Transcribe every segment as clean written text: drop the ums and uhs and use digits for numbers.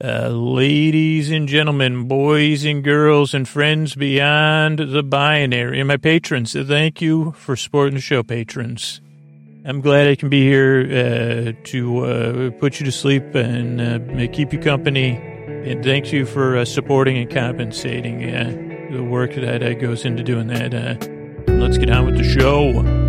Ladies and gentlemen, boys and girls, and friends beyond the binary, and my patrons, thank you for supporting the show, patrons. I'm glad I can be here to put you to sleep and keep you company. And thank you for supporting and compensating the work that goes into doing that. Let's get on with the show.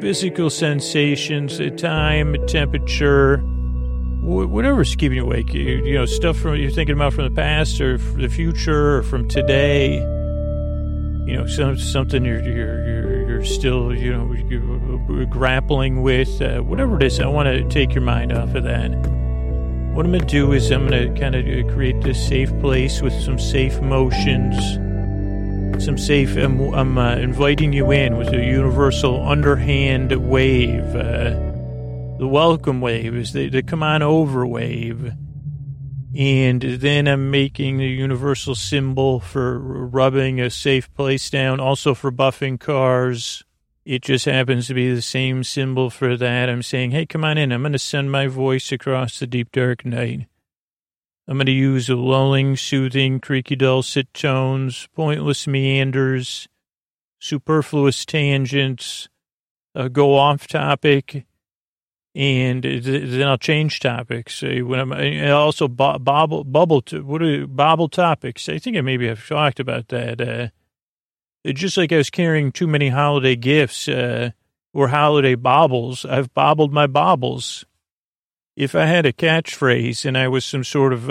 physical sensations, time, temperature, whatever's keeping you awake. You know, stuff from you're thinking about from the past or from the future or from today. You know, something you're still, you know, you're grappling with. Whatever it is, I want to take your mind off of that. What I'm going to do is I'm going to kind of create this safe place with some safe motions. Some safe. I'm inviting you in with a universal underhand wave. The welcome wave is the come on over wave. And then I'm making the universal symbol for rubbing a safe place down, also for buffing cars. It just happens to be the same symbol for that. I'm saying, hey, come on in. I'm going to send my voice across the deep, dark night. I'm going to use lulling, soothing, creaky, dulcet tones, pointless meanders, superfluous tangents, go off topic, and then I'll change topics. When I also bobble topics. I think I maybe have talked about that. Just like I was carrying too many holiday gifts or holiday bobbles, I've bobbled my bobbles. If I had a catchphrase and I was some sort of,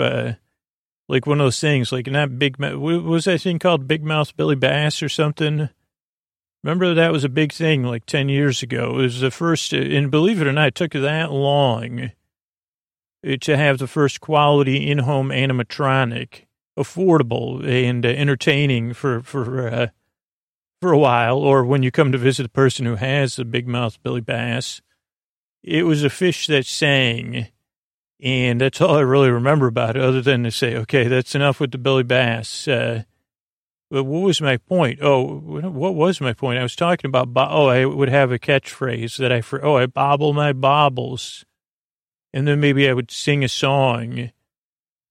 like one of those things, like not Big Mouth, what was that thing called, Big Mouth Billy Bass or something? Remember that was a big thing like 10 years ago. It was the first, and believe it or not, it took that long to have the first quality in-home animatronic, affordable and entertaining for a while, or when you come to visit the person who has the Big Mouth Billy Bass. It was a fish that sang, and that's all I really remember about it, other than to say, okay, that's enough with the Billy Bass. But what was my point? Oh, what was my point? I was talking about, I would have a catchphrase that I bobble my bobbles. And then maybe I would sing a song.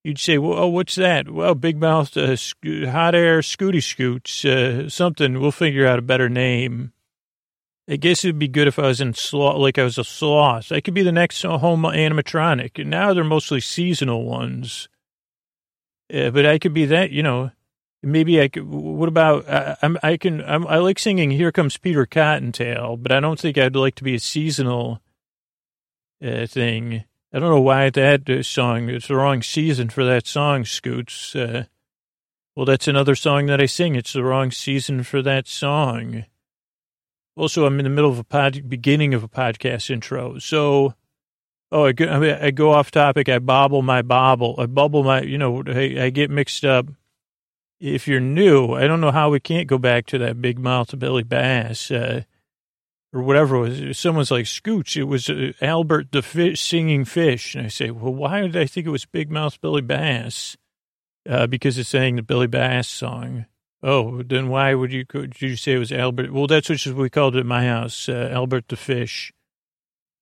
You'd say, well, oh, what's that? Well, Big Mouth, Hot Air, Scooty Scoots, something. We'll figure out a better name. I guess it would be good if I was in sloth, like I was a sloth. I could be the next home animatronic. And now they're mostly seasonal ones. But I could be that, you know, maybe I could, what about, I like singing Here Comes Peter Cottontail, but I don't think I'd like to be a seasonal thing. I don't know why that song, it's the wrong season for that song, Scoots. Well, that's another song that I sing. It's the wrong season for that song. Also, I'm in the middle of beginning of a podcast intro. So, I go off topic. I bobble my bobble. I bubble my, you know, I get mixed up. If you're new, I don't know how we can't go back to that Big Mouth Billy Bass or whatever it was. Someone's like, Scoots, it was Albert the Singing Fish. And I say, well, why did I think it was Big Mouth Billy Bass? Because it's saying the Billy Bass song. Oh, then why did you say it was Albert? Well, that's what we called it at my house, Albert the Fish.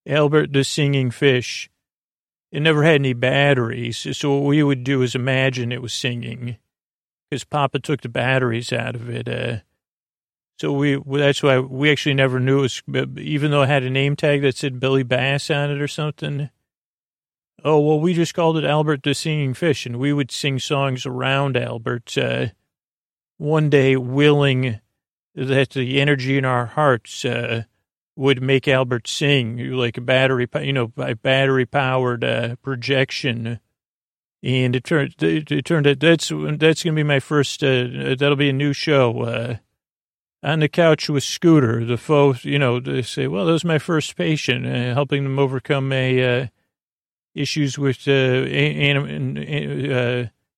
Albert the Singing Fish. It never had any batteries, so what we would do is imagine it was singing, because Papa took the batteries out of it. So that's why we actually never knew it was, even though it had a name tag that said Billy Bass on it or something. Oh, well, we just called it Albert the Singing Fish, and we would sing songs around Albert, one day willing that the energy in our hearts would make Albert sing, like a battery, you know, a battery-powered projection. And it turned out that's going to be my first, that'll be a new show. On the Couch with Scooter, the folks, you know, they say, well, that was my first patient, helping them overcome issues with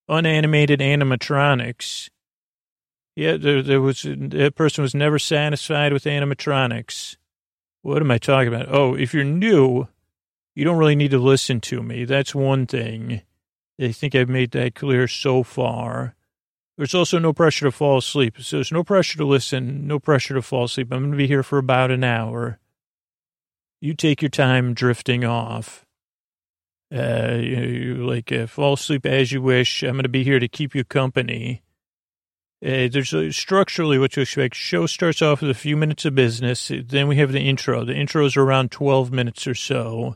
unanimated animatronics. Yeah, there was, that person was never satisfied with animatronics. What am I talking about? Oh, if you're new, you don't really need to listen to me. That's one thing. I think I've made that clear so far. There's also no pressure to fall asleep. So there's no pressure to listen, no pressure to fall asleep. I'm going to be here for about an hour. You take your time drifting off. You fall asleep as you wish. I'm going to be here to keep you company. There's structurally what to expect. Show starts off with a few minutes of business. Then we have the intro. The intros are around 12 minutes or so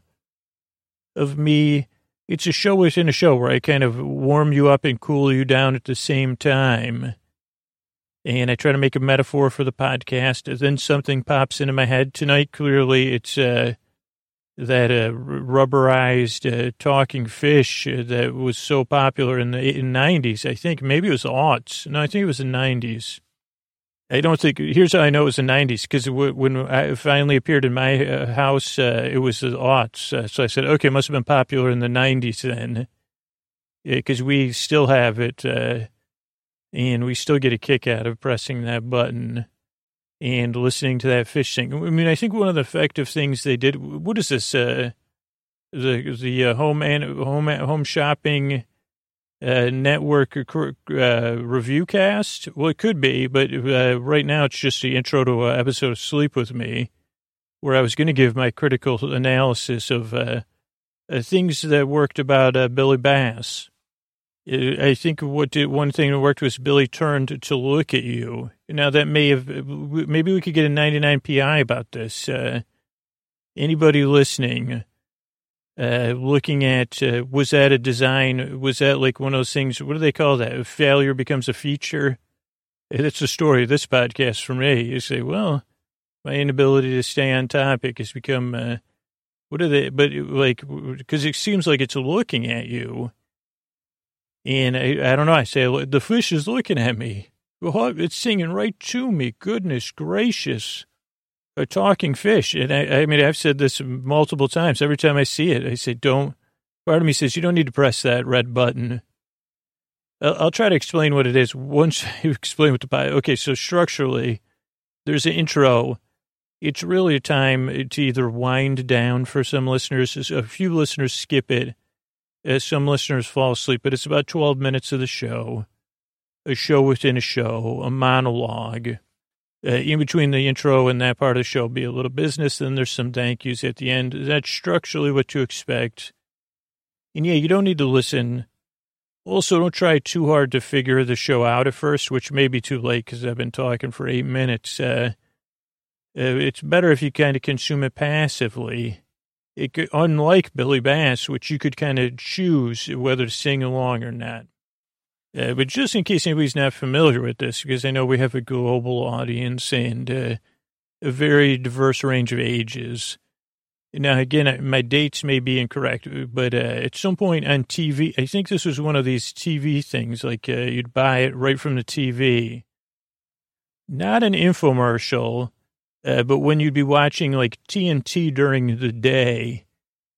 of me. It's a show within a show where I kind of warm you up and cool you down at the same time. And I try to make a metaphor for the podcast. Then something pops into my head tonight. Clearly, it's that rubberized talking fish that was so popular in the 90s, I think. Maybe it was the aughts. No, I think it was the 90s. I don't think, here's how I know it was the 90s, because when I finally appeared in my house, it was the aughts. So I said, okay, it must have been popular in the 90s then, because we still have it, and we still get a kick out of pressing that button and listening to that fish sing. I mean, I think one of the effective things they did, what is this, the home shopping network review cast? Well, it could be, but right now it's just the intro to an episode of Sleep With Me, where I was going to give my critical analysis of things that worked about Billy Bass. I think one thing that worked was Billy turned to look at you. Now that maybe we could get a 99 PI about this. Anybody listening, looking at, was that a design? Was that like one of those things? What do they call that? If failure becomes a feature. That's the story of this podcast for me. You say, well, my inability to stay on topic has become, because it seems like it's looking at you. And I don't know, I say, the fish is looking at me. It's singing right to me. Goodness gracious. A talking fish. And I mean, I've said this multiple times. Every time I see it, I say, part of me says, you don't need to press that red button. I'll try to explain what it is. Once I explain what the bio, okay, so structurally, there's an intro. It's really a time to either wind down for some listeners. A few listeners skip it. As some listeners fall asleep, but it's about 12 minutes of the show, a show within a show, a monologue. In between the intro and that part of the show be a little business, then there's some thank yous at the end. That's structurally what to expect. And yeah, you don't need to listen. Also, don't try too hard to figure the show out at first, which may be too late because I've been talking for 8 minutes. It's better if you kind of consume it passively. It could, unlike Billy Bass, which you could kind of choose whether to sing along or not. But just in case anybody's not familiar with this, because I know we have a global audience and a very diverse range of ages. Now, again, my dates may be incorrect, but at some point on TV, I think this was one of these TV things, like you'd buy it right from the TV. Not an infomercial. But when you'd be watching like TNT during the day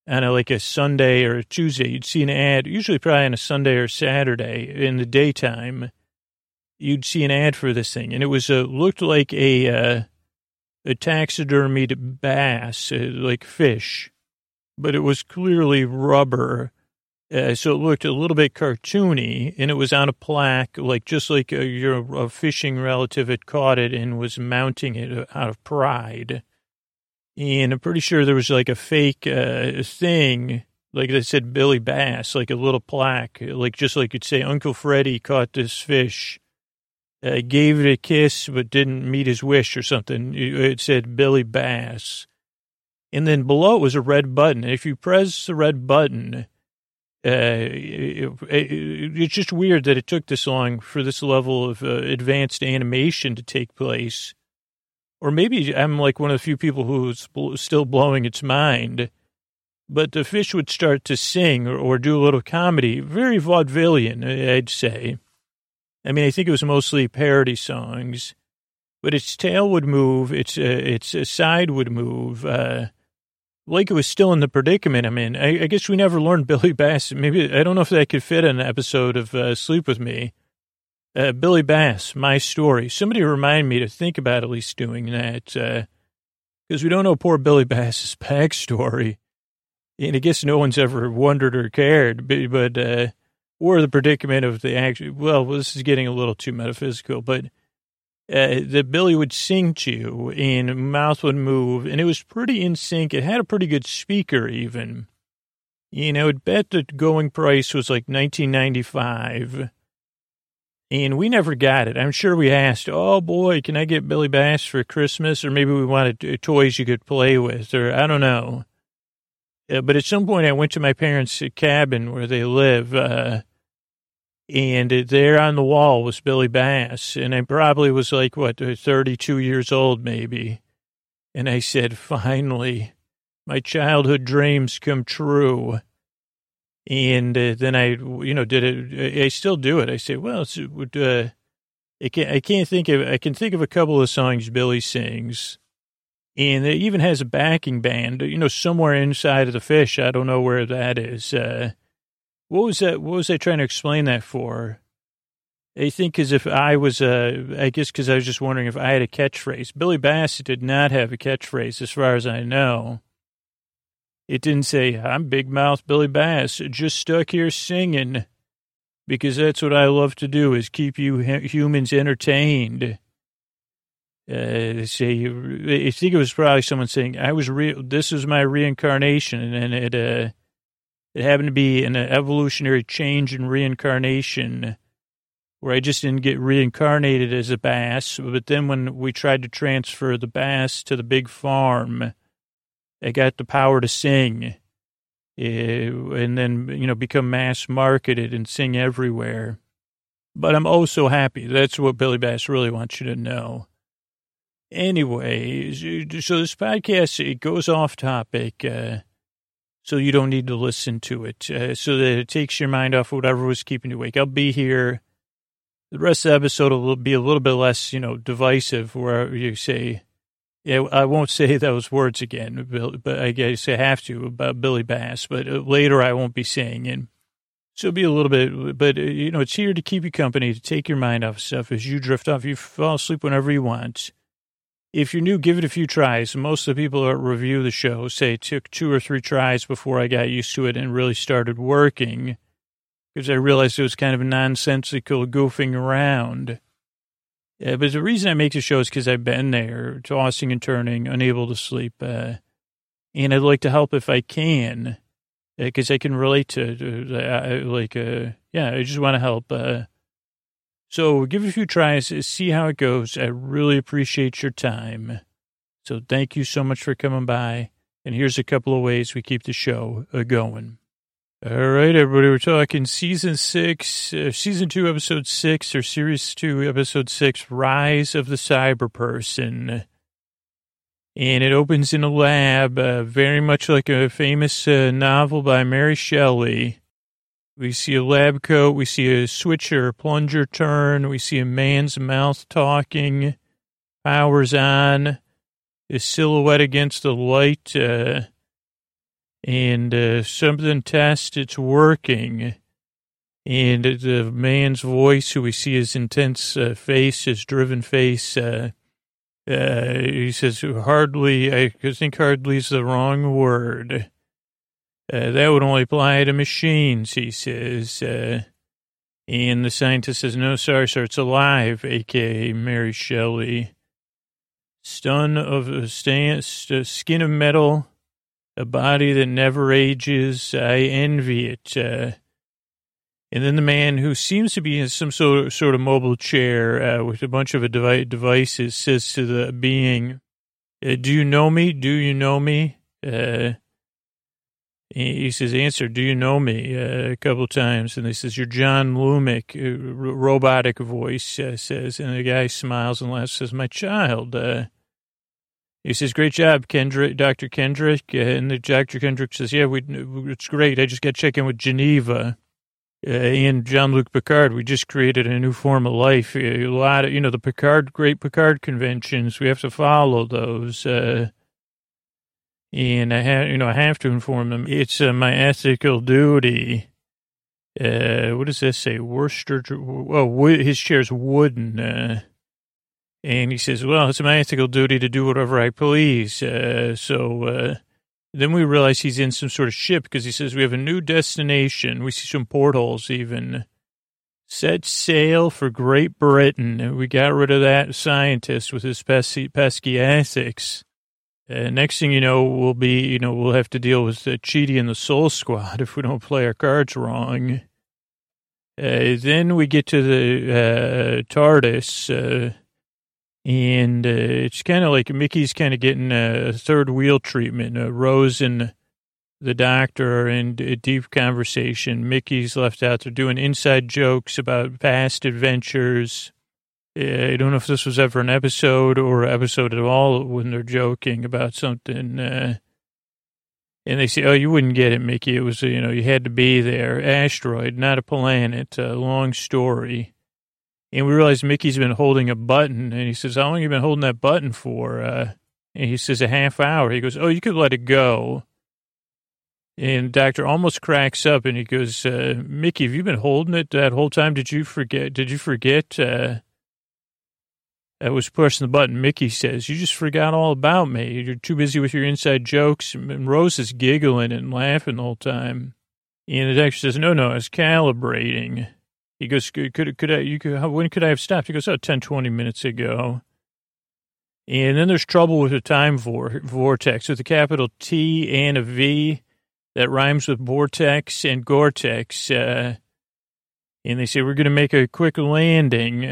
on a Sunday or a Tuesday, you'd see an ad, usually probably on a Sunday or Saturday in the daytime, you'd see an ad for this thing. And it was looked like a taxidermied bass, like fish, but it was clearly rubber. So it looked a little bit cartoony, and it was on a plaque, a fishing relative had caught it and was mounting it out of pride. And I'm pretty sure there was a fake thing, like that said Billy Bass, a little plaque, you'd say Uncle Freddie caught this fish, gave it a kiss but didn't meet his wish or something. It said Billy Bass. And then below it was a red button. If you press the red button... it's just weird that it took this long for this level of advanced animation to take place. Or maybe I'm one of the few people who's still blowing its mind. But the fish would start to sing or do a little comedy. Very vaudevillian, I'd say. I mean, I think it was mostly parody songs. But its tail would move, its side would move, like it was still in the predicament I'm in. I guess we never learned Billy Bass. Maybe, I don't know if that could fit in an episode of Sleep With Me. Billy Bass, my story. Somebody remind me to think about at least doing that, because we don't know poor Billy Bass's backstory. And I guess no one's ever wondered or cared, but or the predicament of the actual, well, this is getting a little too metaphysical, but that Billy would sing to you and mouth would move, and it was pretty in sync. It had a pretty good speaker even. And I would bet the going price was like $19.95, and we never got it. I'm sure we asked, oh boy, can I get Billy Bass for Christmas? Or maybe we wanted toys you could play with, or I don't know. But at some point I went to my parents' cabin where they live, and there on the wall was Billy Bass. And I probably was like, what, 32 years old maybe. And I said, finally, my childhood dreams come true. And then I, you know, did it. I still do it. I say, well, I can think of a couple of songs Billy sings. And it even has a backing band, you know, somewhere inside of the fish. I don't know where that is. What was I trying to explain that for? I think because if I was, I guess because I was just wondering if I had a catchphrase. Billy Bass did not have a catchphrase as far as I know. It didn't say, I'm Big Mouth Billy Bass, just stuck here singing. Because that's what I love to do, is keep you humans entertained. I think it was probably someone saying, this is my reincarnation. And it happened to be an evolutionary change in reincarnation where I just didn't get reincarnated as a bass. But then when we tried to transfer the bass to the big farm, I got the power to sing and then, you know, become mass marketed and sing everywhere. But I'm oh so happy. That's what Billy Bass really wants you to know. Anyway, so this podcast, it goes off topic, so you don't need to listen to it, so that it takes your mind off whatever was keeping you awake. I'll be here. The rest of the episode will be a little bit less, you know, divisive, where you say, yeah, I won't say those words again, but I guess I have to, about Billy Bass, but later I won't be saying it. So it'll be a little bit, but, you know, it's here to keep you company, to take your mind off stuff as you drift off. You fall asleep whenever you want. If you're new, give it a few tries. Most of the people that review the show say it took 2 or 3 tries before I got used to it and really started working, because I realized it was kind of nonsensical goofing around. But the reason I make the show is because I've been there, tossing and turning, unable to sleep. And I'd like to help if I can, because I can relate to I just want to help. So give it a few tries, see how it goes. I really appreciate your time. So thank you so much for coming by. And here's a couple of ways we keep the show going. All right, everybody, we're talking Series 2, Episode 6, Rise of the Cyberperson. And it opens in a lab, very much like a famous novel by Mary Shelley. We see a lab coat, we see a switch or a plunger turn, we see a man's mouth talking, powers on, a silhouette against the light, and something test, it's working. And the man's voice, who we see his intense face, his driven face, he says, hardly, I think hardly is the wrong word. That would only apply to machines, he says. And the scientist says, no, sorry, sir, it's alive, a.k.a. Mary Shelley. Skin of metal, a body that never ages. I envy it. And then the man, who seems to be in some sort of mobile chair with a bunch of devices, says to the being, do you know me? Do you know me? He says, answer, do you know me? A couple times. And he says, you're John Lumick, robotic voice, says. And the guy smiles and laughs, says, my child. He says, great job, Dr. Kendrick. And Dr. Kendrick says, yeah, it's great. I just got to check in with Geneva and Jean-Luc Picard. We just created a new form of life. A lot of, you know, the Great Picard conventions, we have to follow those. And I have to inform them. It's my ethical duty. What does this say? Worcester. Oh, his chair's wooden. And he says, well, it's my ethical duty to do whatever I please. Then we realize he's in some sort of ship because he says we have a new destination. We see some portholes even. Set sail for Great Britain. We got rid of that scientist with his pesky ethics. Next thing you know, we'll have to deal with Chidi and the Soul Squad if we don't play our cards wrong. Then we get to the TARDIS. And it's kind of like Mickey's kind of getting a third wheel treatment. Rose and the doctor are in a deep conversation. Mickey's left out. They're doing inside jokes about past adventures. I don't know if this was ever an episode or episode at all when they're joking about something. And they say, oh, you wouldn't get it, Mickey. It was, you had to be there. Asteroid, not a planet. Long story. And we realize Mickey's been holding a button, and he says, how long have you been holding that button for? And he says, a half hour. He goes, oh, you could let it go. And doctor almost cracks up, and he goes, Mickey, have you been holding it that whole time? Did you forget? I was pushing the button. Mickey says, you just forgot all about me. You're too busy with your inside jokes. And Rose is giggling and laughing the whole time. And the doctor says, no, I was calibrating. He goes, when could I have stopped? He goes, 10, 20 minutes ago. And then there's trouble with the time vortex with a capital T and a V that rhymes with vortex and Gore-Tex. And they say, we're going to make a quick landing,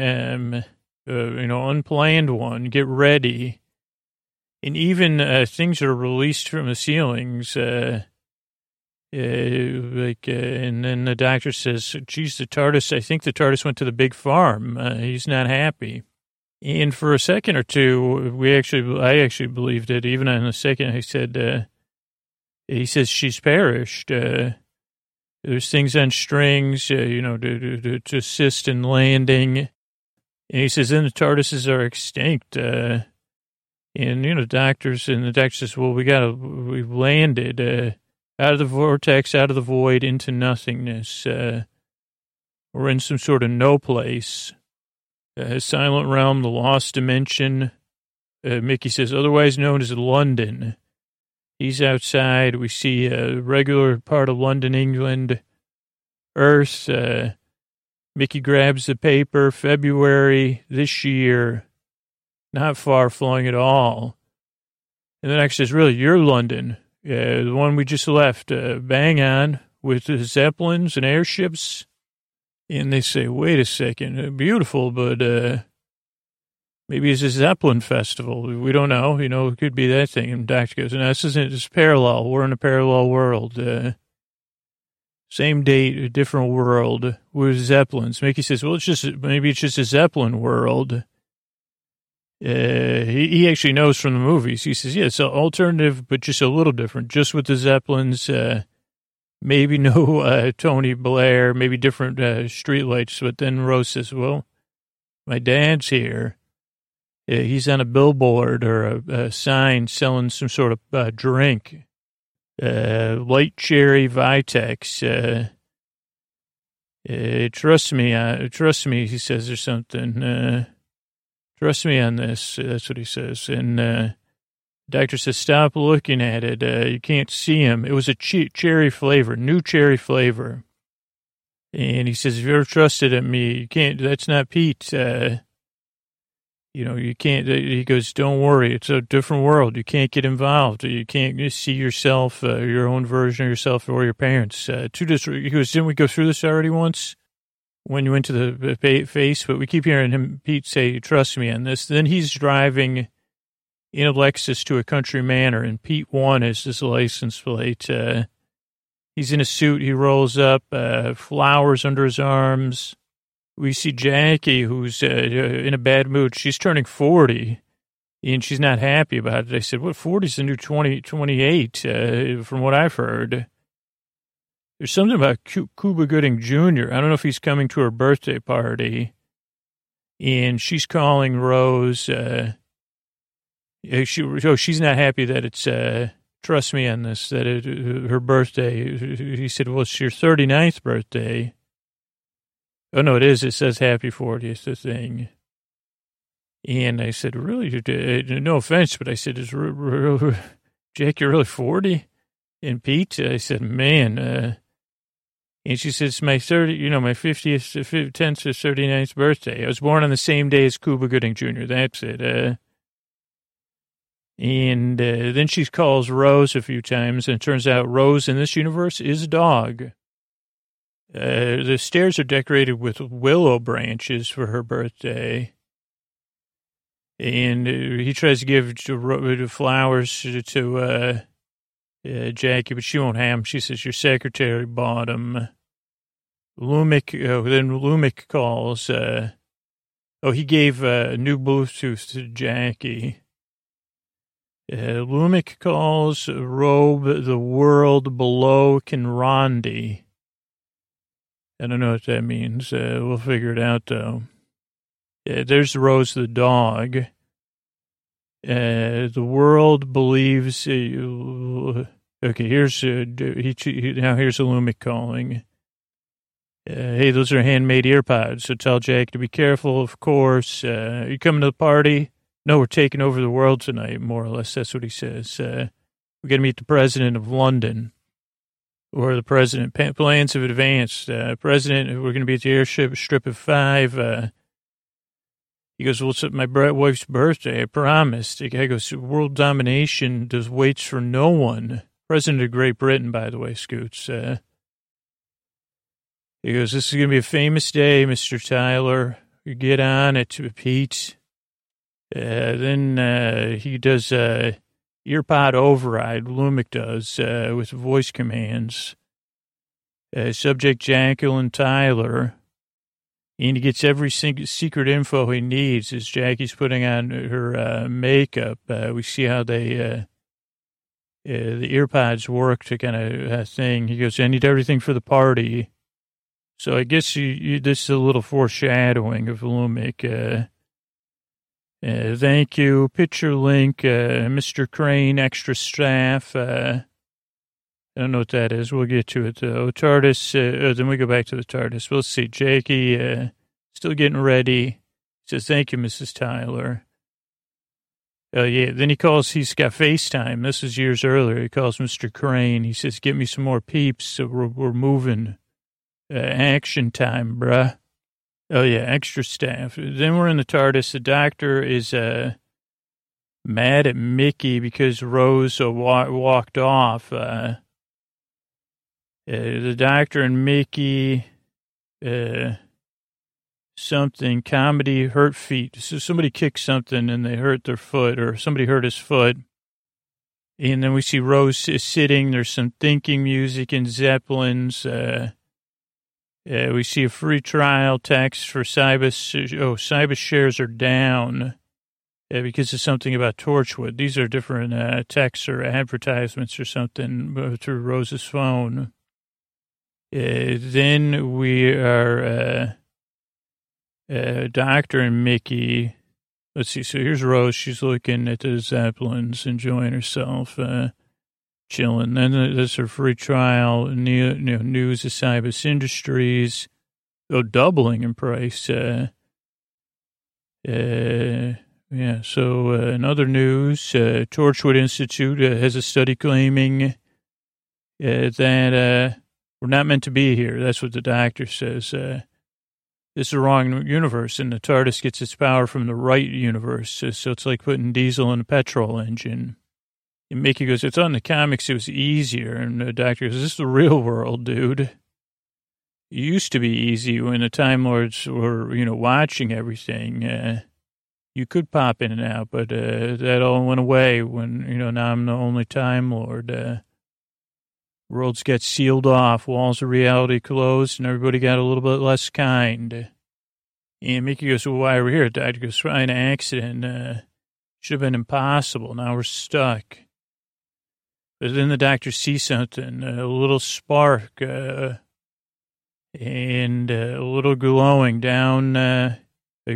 unplanned one, get ready. And even things are released from the ceilings, and then the doctor says, geez, the TARDIS, I think the TARDIS went to the big farm. He's not happy. And for a second or two, I actually believed it. Even on the second, I said, he says she's perished. There's things on strings, to assist in landing. And he says, then the TARDISes are extinct. And the doctor says, well, we've landed, out of the vortex, out of the void, into nothingness. We're in some sort of no place. Silent realm, the lost dimension. Mickey says, otherwise known as London. He's outside. We see a regular part of London, England. Earth. Mickey grabs the paper. February this year. Not far-flung at all. And then actually says, really, you're London. The one we just left, bang on, with the Zeppelins and airships. And they say, wait a second, beautiful, but maybe it's a Zeppelin festival. We don't know. It could be that thing. And the doctor goes, no, this isn't, it's parallel. We're in a parallel world. Same date, a different world with Zeppelins. Mickey says, well, maybe it's just a Zeppelin world. He actually knows from the movies. He says, yeah, it's an alternative, but just a little different. Just with the Zeppelins, maybe no Tony Blair, maybe different streetlights. But then Rose says, well, my dad's here. He's on a billboard or a sign selling some sort of drink. Light cherry Vitex. Trust me, he says, or something. Trust me on this. That's what he says. And the doctor says, stop looking at it. You can't see him. It was a cherry flavor, new cherry flavor. And he says, if you ever trusted at me, you can't. That's not Pete. You can't. He goes, don't worry. It's a different world. You can't get involved. You can't see yourself, your own version of yourself or your parents. He goes, didn't we go through this already once? When you went to the face, but we keep hearing him, Pete, say, trust me on this. Then he's driving in a Lexus to a country manor, and Pete 1 is his license plate. He's in a suit. He rolls up, flowers under his arms. We see Jackie, who's in a bad mood. She's turning 40, and she's not happy about it. I said, 40's the new 28, from what I've heard. There's something about Cuba Gooding Jr. I don't know if he's coming to her birthday party. And she's calling Rose. She's not happy that it's trust me on this, that her birthday, he said, well, it's your 39th birthday. Oh, no, it is. It says happy 40th, the thing. And I said, really? No offense, but I said, is Jack, you're really 40? And Pete, I said, man. And she said, it's my 50th, 10th to 39th birthday. I was born on the same day as Cuba Gooding Jr. That's it. And then she calls Rose a few times, and it turns out Rose in this universe is a dog. The stairs are decorated with willow branches for her birthday. And he tries to give flowers to Jackie, but she won't have them. She says, your secretary bought them. Lumic calls. He gave a new Bluetooth to Jackie. Lumic calls Robe the world below Kinrondi. I don't know what that means. We'll figure it out, though. There's Rose the dog. The world believes... here's a Lumic calling. Hey, those are handmade earpods, so tell Jack to be careful, of course. Are you coming to the party? No, we're taking over the world tonight, more or less. That's what he says. We're going to meet the president of London, or the president. Plans have advanced. President, we're going to be at the airship strip at 5. He goes, well, it's my wife's birthday. I promised. The guy goes, world domination just waits for no one. President of Great Britain, by the way, Scoots. He goes, this is going to be a famous day, Mr. Tyler. You get on it, Pete. Then he does earpod override, Lumic does, with voice commands. Subject Jacqueline Tyler. And he gets every secret info he needs as Jackie's putting on her makeup. We see how they the earpods work to kind of thing. He goes, I need everything for the party. So I guess this is a little foreshadowing of Lumic. Thank you. Picture link, Mr. Crane, extra staff. I don't know what that is. We'll get to it, though. TARDIS, then we go back to the TARDIS. We'll see. Jackie, still getting ready. Says, thank you, Mrs. Tyler. Then he calls, he's got FaceTime. This is years earlier. He calls Mr. Crane. He says, get me some more peeps. So we're moving. Action time, bruh. Extra staff. Then we're in the TARDIS. The doctor is mad at Mickey because Rose walked off. The doctor and Mickey, something, comedy, hurt feet. So somebody kicked something and they hurt their foot, or somebody hurt his foot. And then we see Rose sitting. There's some thinking music in Zeppelins. We see a free trial text for Cybus. Cybus shares are down because of something about Torchwood. These are different texts or advertisements or something through Rose's phone. Then we are Dr. and Mickey. Let's see. So here's Rose. She's looking at the Zeppelins, enjoying herself. Chilling. Then there's her free trial news of Cybus Industries, doubling in price. In other news, Torchwood Institute has a study claiming that we're not meant to be here. That's what the doctor says. This is the wrong universe, and the TARDIS gets its power from the right universe. So it's like putting diesel in a petrol engine. And Mickey goes, it's on the comics, it was easier. And the doctor goes, this is the real world, dude. It used to be easy when the Time Lords were, watching everything. You could pop in and out, but that all went away when, now I'm the only Time Lord. Worlds got sealed off, walls of reality closed, and everybody got a little bit less kind. And Mickey goes, well, why are we here? The doctor goes, an accident. Should have been impossible. Now we're stuck. But then the doctor sees something, a little spark, and a little glowing down a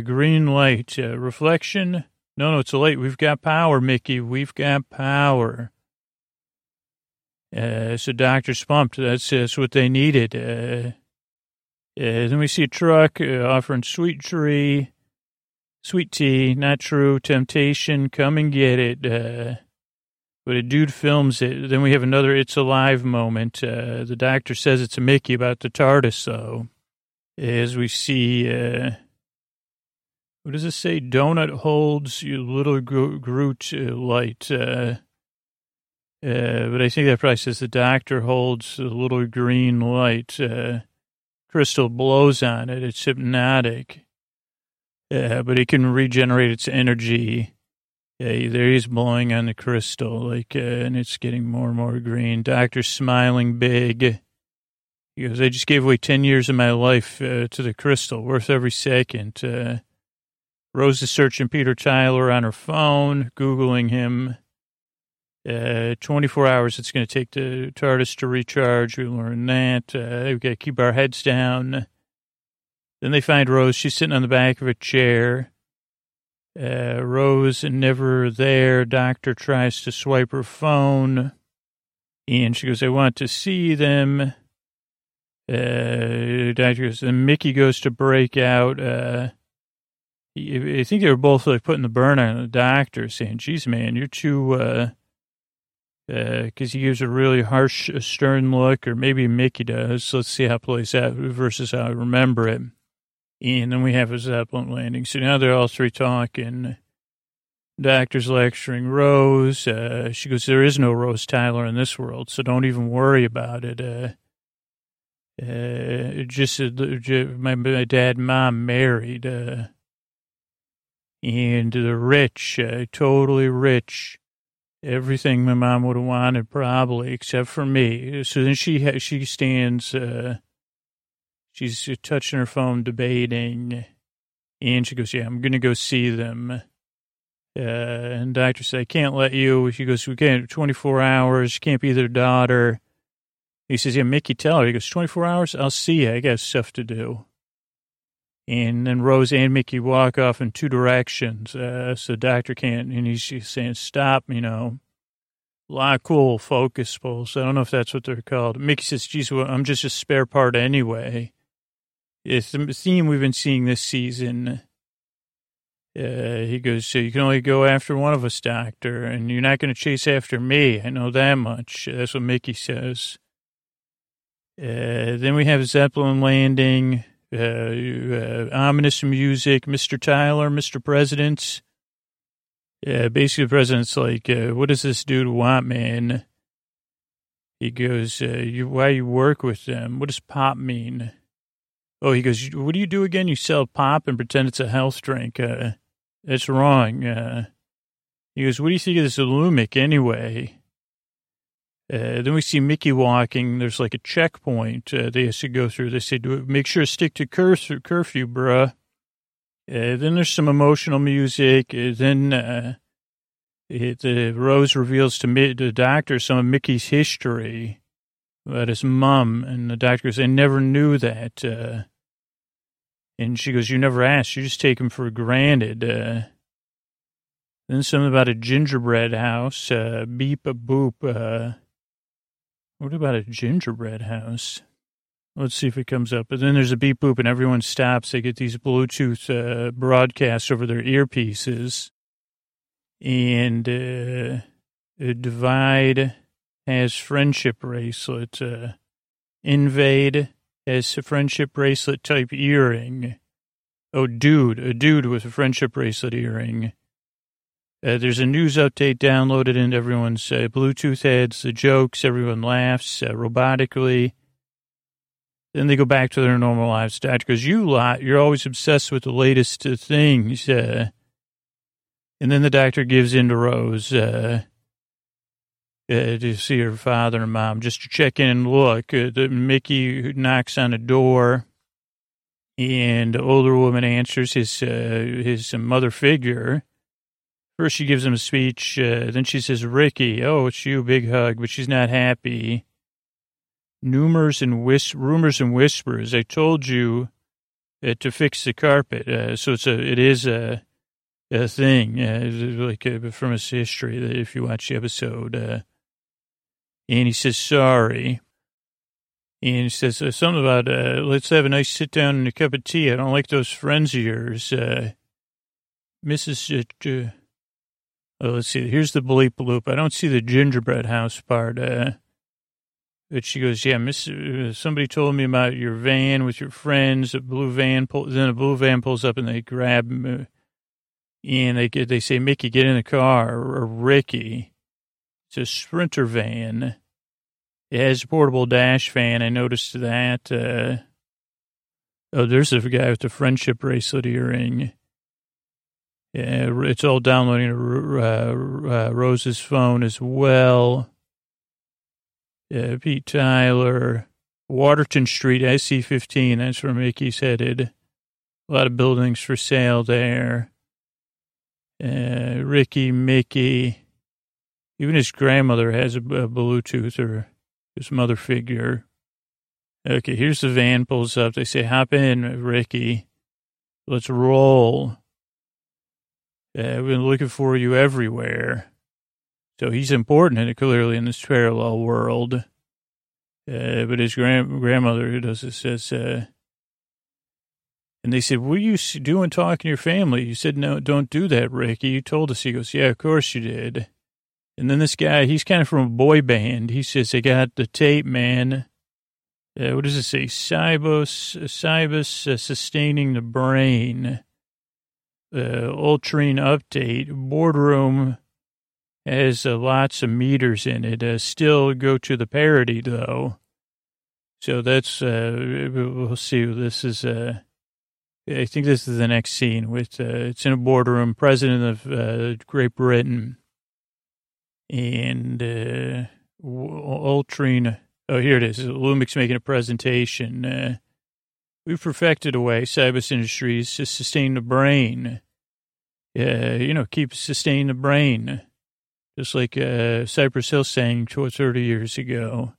green light. Reflection? No, it's a light. We've got power, Mickey. We've got power. So Dr. Spump, that's what they needed. Then we see a truck offering sweet tea, not true, temptation, come and get it. But a dude films it. Then we have another It's Alive moment. The doctor says it's a Mickey about the TARDIS, though. As we see, what does it say? Donut holds your little Groot light. But I think that probably says the doctor holds the little green light. Crystal blows on it. It's hypnotic. But it can regenerate its energy. There he's blowing on the crystal. And it's getting more and more green. Doctor's smiling big. He goes, I just gave away 10 years of my life to the crystal. Worth every second. Rose is searching Peter Tyler on her phone. Googling him. 24 hours it's going to take the TARDIS to recharge. We learn that. We've got to keep our heads down. Then they find Rose. She's sitting on the back of a chair. Rose never there. Doctor tries to swipe her phone. And she goes, I want to see them. Doctor goes, and Mickey goes to break out. I think they were both like putting the burn on the doctor, saying, geez, man, you're too... because he gives a really harsh, stern look, or maybe Mickey does. So let's see how it plays out versus how I remember it. And then we have a Zeppelin landing. So now they're all three talking. Doctor's lecturing Rose. She goes, there is no Rose Tyler in this world, so don't even worry about it. My dad and mom married. And they're rich, totally rich. Everything my mom would have wanted, probably, except for me. So then she stands, she's touching her phone, debating, and she goes, yeah, I'm going to go see them. And the doctor said, I can't let you. She goes, we can't, 24 hours, can't be their daughter. He says, yeah, Mickey, tell her. He goes, 24 hours? I'll see you. I got stuff to do. And then Rose and Mickey walk off in two directions. So the doctor can't, and he's saying, stop, a lot of cool focus pulls. I don't know if that's what they're called. Mickey says, geez, well, I'm just a spare part anyway. It's the theme we've been seeing this season. He goes, so you can only go after one of us, doctor, and you're not going to chase after me. I know that much. That's what Mickey says. Then we have Zeppelin landing. Ominous music, Mr. Tyler, Mr. President. Basically, the president's like, what does this dude want, man? He goes, why you work with them? What does pop mean? Oh, he goes, what do you do again? You sell pop and pretend it's a health drink. That's wrong. He goes, what do you think of this Illumic anyway? Then we see Mickey walking. There's like a checkpoint. They have to go through. They say, make sure to stick to curfew, bruh. Then there's some emotional music. Rose reveals to the doctor some of Mickey's history about his mom. And the doctor goes, I never knew that. And she goes, you never asked. You just take him for granted. Then something about a gingerbread house. Beep a boop. What about a gingerbread house? Let's see if it comes up. But then there's a beep boop and everyone stops. They get these Bluetooth broadcasts over their earpieces. And Divide has friendship bracelet. Invade has a friendship bracelet type earring. Oh, dude. A dude with a friendship bracelet earring. There's a news update downloaded into everyone's Bluetooth heads, the jokes, everyone laughs robotically. Then they go back to their normal lives. Doctor goes, you lot, you're always obsessed with the latest things. And then the doctor gives in to Rose to see her father and mom, just to check in and look. Mickey knocks on a door, and the older woman answers his mother figure. First, she gives him a speech. Then she says, Ricky, oh, it's you, big hug, but she's not happy. Rumors and whispers. I told you to fix the carpet. So it is a thing, from his history, if you watch the episode. And he says, sorry. And he says something about, let's have a nice sit down and a cup of tea. I don't like those friends of yours. Let's see. Here's the bleep loop. I don't see the gingerbread house part. But she goes, yeah, somebody told me about your van with your friends. A blue van pulls up and they grab him. And they say, Mickey, get in the car, or Ricky. It's a Sprinter van. It has a portable dash fan. I noticed that. There's a guy with the friendship bracelet earring. Yeah, it's all downloading Rose's phone as well. Pete Tyler. Waterton Street, SC15. That's where Mickey's headed. A lot of buildings for sale there. Ricky, Mickey. Even his grandmother has a Bluetooth, or his mother figure. Okay, here's the van pulls up. They say, hop in, Ricky. Let's roll. We've been looking for you everywhere. So he's important, and clearly, in this parallel world. But his grandmother who does this says, and they said, what are you doing talking to your family? You said, no, don't do that, Ricky. You told us. He goes, yeah, of course you did. And then this guy, he's kind of from a boy band. He says, they got the tape, man. What does it say? Cybus sustaining the brain. Ultrine update. Boardroom has lots of meters in it. Still go to the parody, though. So that's, we'll see. This is, I think this is the next scene. With it's in a boardroom, president of Great Britain. And Ultrine, oh, here it is. Lumic's making a presentation. We've perfected a way, Cybus Industries, to sustain the brain. Keep sustaining the brain. Just like Cypress Hill sang 30 years ago.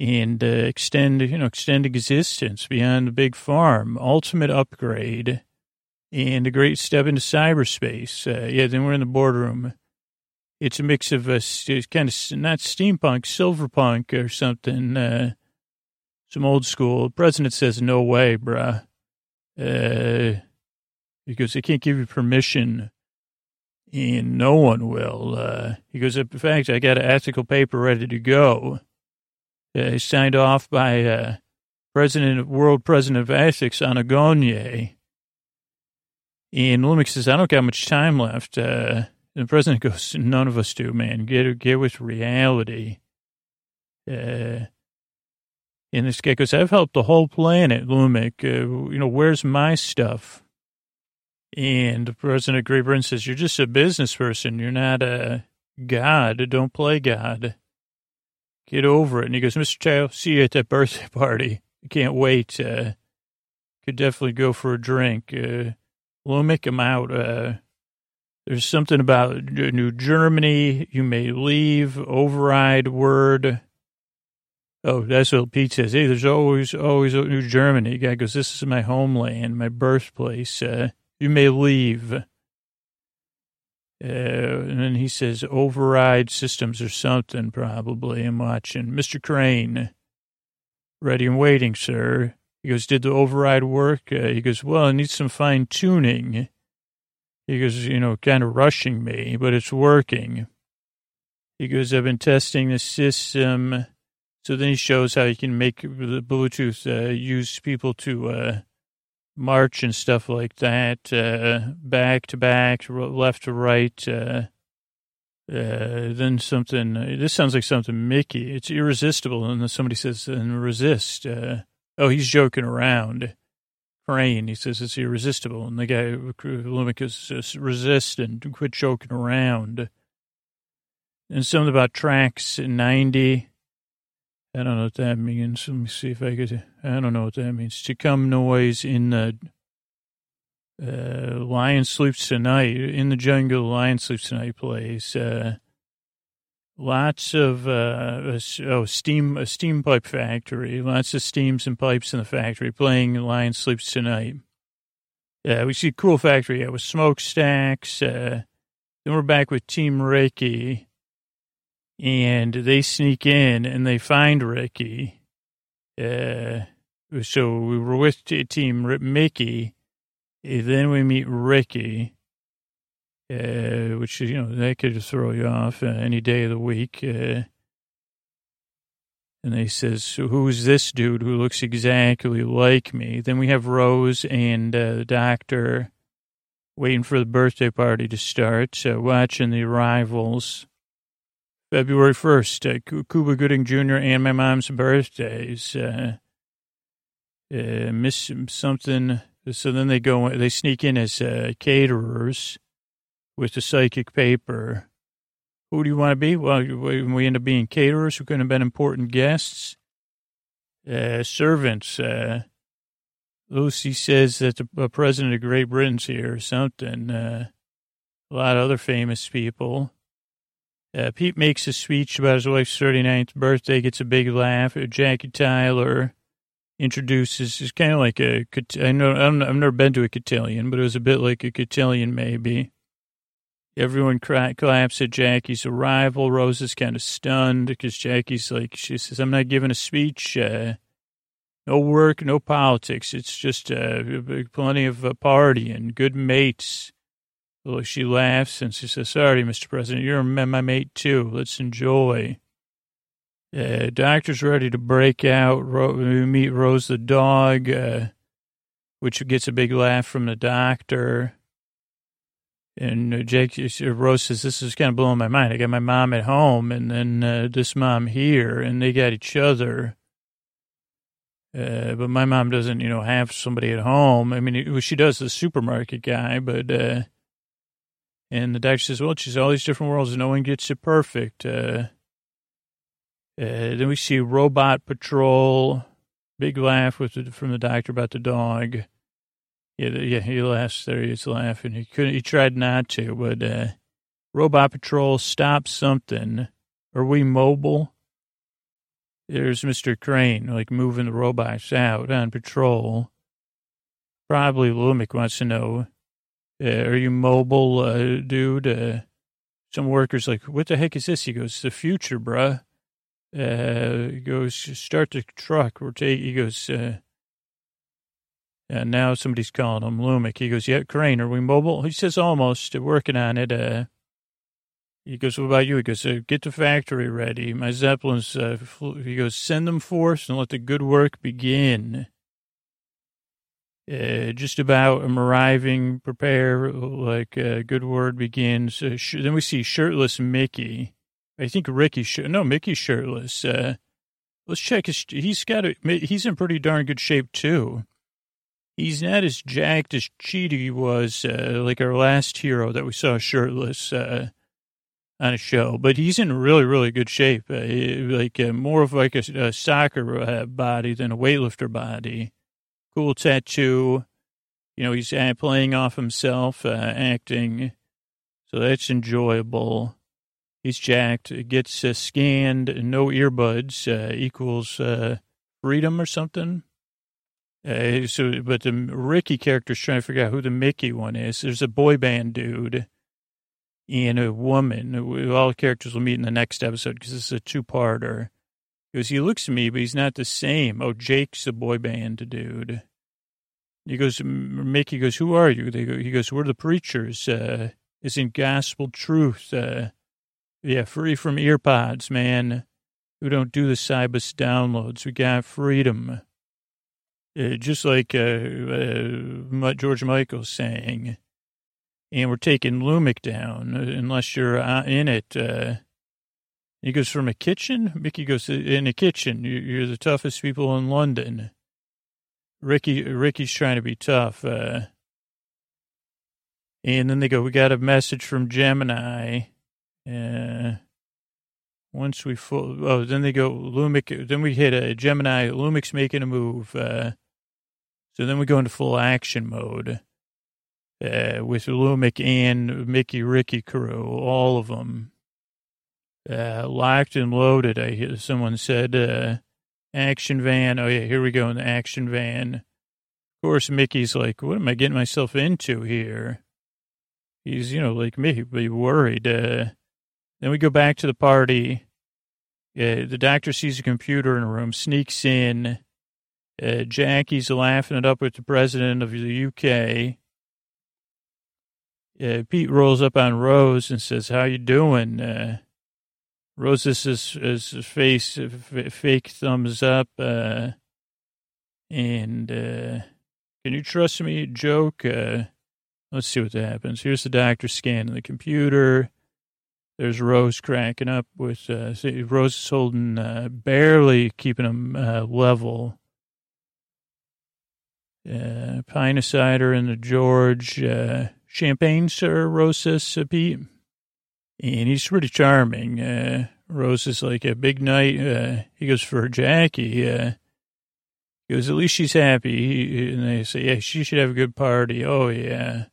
And extend existence beyond the big farm. Ultimate upgrade. And a great step into cyberspace. Then we're in the boardroom. It's a mix of kind of not steampunk, silverpunk or something, some old school. The president says, no way, bruh. He goes, I can't give you permission, and no one will. He goes, in fact, I got an ethical paper ready to go. Signed off by world president of ethics, Anagonye. And Lumic says, I don't got much time left. And the president goes, none of us do, man. Get with reality. And this guy goes, I've helped the whole planet, Lumic. Where's my stuff? And the president of Great Britain says, you're just a business person. You're not a god. Don't play god. Get over it. And he goes, Mr. Child, see you at that birthday party. I can't wait. Could definitely go for a drink. Lumic, I'm out. There's something about New Germany. You may leave. Override word. Oh, that's what Pete says. Hey, there's always New Germany. Guy goes, this is my homeland, my birthplace. You may leave. And then he says, override systems or something, probably. I'm watching. Mr. Crane, ready and waiting, sir. He goes, did the override work? He goes, well, I need some fine tuning. He goes, kind of rushing me, but it's working. He goes, I've been testing the system. So then he shows how you can make the Bluetooth use people to march and stuff like that, back to back, left to right. Then something, this sounds like something Mickey. It's irresistible. And then somebody says, and resist. He's joking around. Crane, he says, it's irresistible. And the guy, Lumic, is resist and quit joking around. And something about tracks 90. I don't know what that means. Let me see if I could. I don't know what that means. To come noise in the Lion Sleeps Tonight. In the Jungle, Lion Sleeps Tonight plays. Lots of a steam pipe factory. Lots of steams and pipes in the factory playing Lion Sleeps Tonight. We see a cool factory with smokestacks. Then we're back with Team Reiki. and they sneak in and they find Ricky. So we were with Team Mickey. Then we meet Ricky, which, you know, that could throw you off any day of the week. And they says, so who's this dude who looks exactly like me? Then we have Rose and the doctor waiting for the birthday party to start, watching the arrivals. February 1st, Cuba Gooding Jr. and my mom's birthdays. Miss something. So then they go, they sneak in as caterers with the psychic paper. Who do you want to be? Well, we end up being caterers who could have been important guests. Servants. Lucy says that the president of Great Britain's here or something. A lot of other famous people. Pete makes a speech about his wife's 39th birthday, gets a big laugh. Jackie Tyler introduces, it's kind of like a, I've never been to a cotillion, but it was a bit like a cotillion maybe. Everyone claps at Jackie's arrival. Rose is kind of stunned because Jackie's like, she says, I'm not giving a speech. No work, no politics. It's just plenty of partying, good mates. Well, she laughs and she says, sorry, Mr. President, you're my mate too. Let's enjoy. Doctor's ready to break out. We meet Rose the dog, which gets a big laugh from the doctor. And Rose says, this is kind of blowing my mind. I got my mom at home and then this mom here, and they got each other. But my mom doesn't, you know, have somebody at home. I mean, she does, the supermarket guy, but... And the doctor says, well, she's all these different worlds and no one gets it perfect. Then we see Robot Patrol. Big laugh from the doctor about the dog. Yeah, he laughs. There he is laughing. He tried not to, but Robot Patrol stops something. Are we mobile? There's Mr. Crane, like moving the robots out on patrol. Probably Lumick wants to know. Are you mobile, dude? Some workers like, what the heck is this? He goes, the future, bruh. He goes, start the truck. He goes, and now somebody's calling him Lumick. He goes, yeah, Crane, are we mobile? He says, almost, working on it. He goes, what about you? He goes, get the factory ready. My Zeppelins, he goes, send them forth and let the good work begin. Just about I'm arriving, prepare, like a good word begins. Then we see shirtless Mickey. I think Mickey's shirtless. Let's check his, he's in pretty darn good shape too. He's not as jacked as Chidi was, like our last hero that we saw shirtless on a show, but he's in really, really good shape. More of like a soccer body than a weightlifter body. Cool tattoo, you know, he's playing off himself, acting, so that's enjoyable. He's jacked, gets scanned, no earbuds, equals freedom or something. But the Ricky character's trying to figure out who the Mickey one is. There's a boy band dude and a woman. All the characters will meet in the next episode because this is a two-parter. Because he looks at me, but he's not the same. Oh, Jake's the boy band dude. He goes, Mickey goes, who are you? He goes, we're the preachers. It's in gospel truth. Yeah, free from earpods, man. We don't do the Cybus downloads. We got freedom. Just like George Michael sang. And we're taking Lumick down, unless you're in it. He goes, from a kitchen? Mickey goes, in a kitchen. You're the toughest people in London. Ricky's trying to be tough. And then they go, we got a message from Gemini. Then they go, Lumick. Then we hit a Gemini. Lumick's making a move. So then we go into full action mode with Lumick and Mickey, Ricky crew, all of them. Locked and loaded, I hear someone said. Action van. Oh, yeah, here we go in the action van. Of course, Mickey's like, what am I getting myself into here? He's, you know, like me, be worried. Then we go back to the party. The doctor sees a computer in a room, sneaks in. Jackie's laughing it up with the president of the UK. Pete rolls up on Rose and says, "How you doing?" Rose's his face, fake thumbs up. Can you trust me? Joke. Let's see what happens. Here's the doctor scanning the computer. There's Rose cracking up with, Rose is holding, barely keeping him level. Pint of cider in the George. Champagne, sir, Rose says to Pete. And he's pretty charming. Rose is like, a big night. He goes for Jackie. He goes, at least she's happy. And they say, yeah, she should have a good party. Oh, yeah.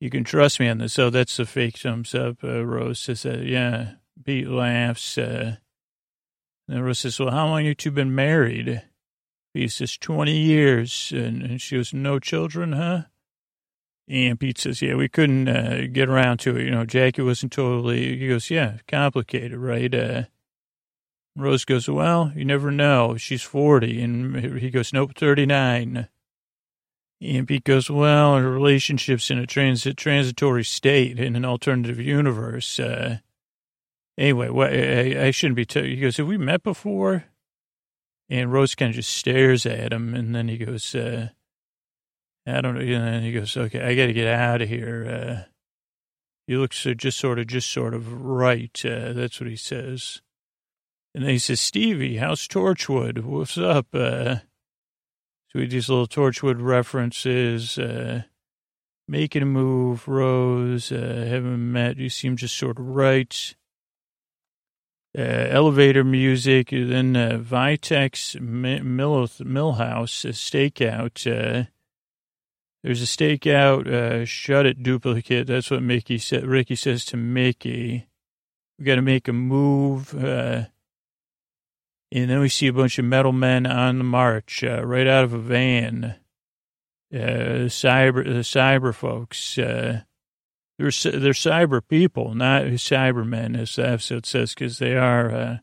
You can trust me on this. Oh, that's the fake thumbs up. Rose says, yeah. Pete laughs. And Rose says, well, how long you two been married? Pete says, 20 years. And she goes, no children, huh? And Pete says, yeah, we couldn't get around to it. You know, Jackie wasn't totally, he goes, yeah, complicated, right? Rose goes, well, you never know. She's 40. And he goes, nope, 39. And Pete goes, well, our relationship's in a transitory state in an alternative universe. Anyway, I shouldn't be telling you. He goes, have we met before? And Rose kind of just stares at him. And then he goes, I don't know. And then he goes, okay, I got to get out of here. He looks just sort of right. That's what he says. And then he says, Stevie, how's Torchwood? What's up? So we do these little Torchwood references, making a move, Rose, haven't met, you seem just sort of right. Elevator music, then Vitex Millhouse Stakeout. There's a stakeout, shut it duplicate. That's what Ricky says to Mickey. We got to make a move. And then we see a bunch of metal men on the march, right out of a van. The cyber folks. They're cyber people, not cybermen, as the episode says, because they are.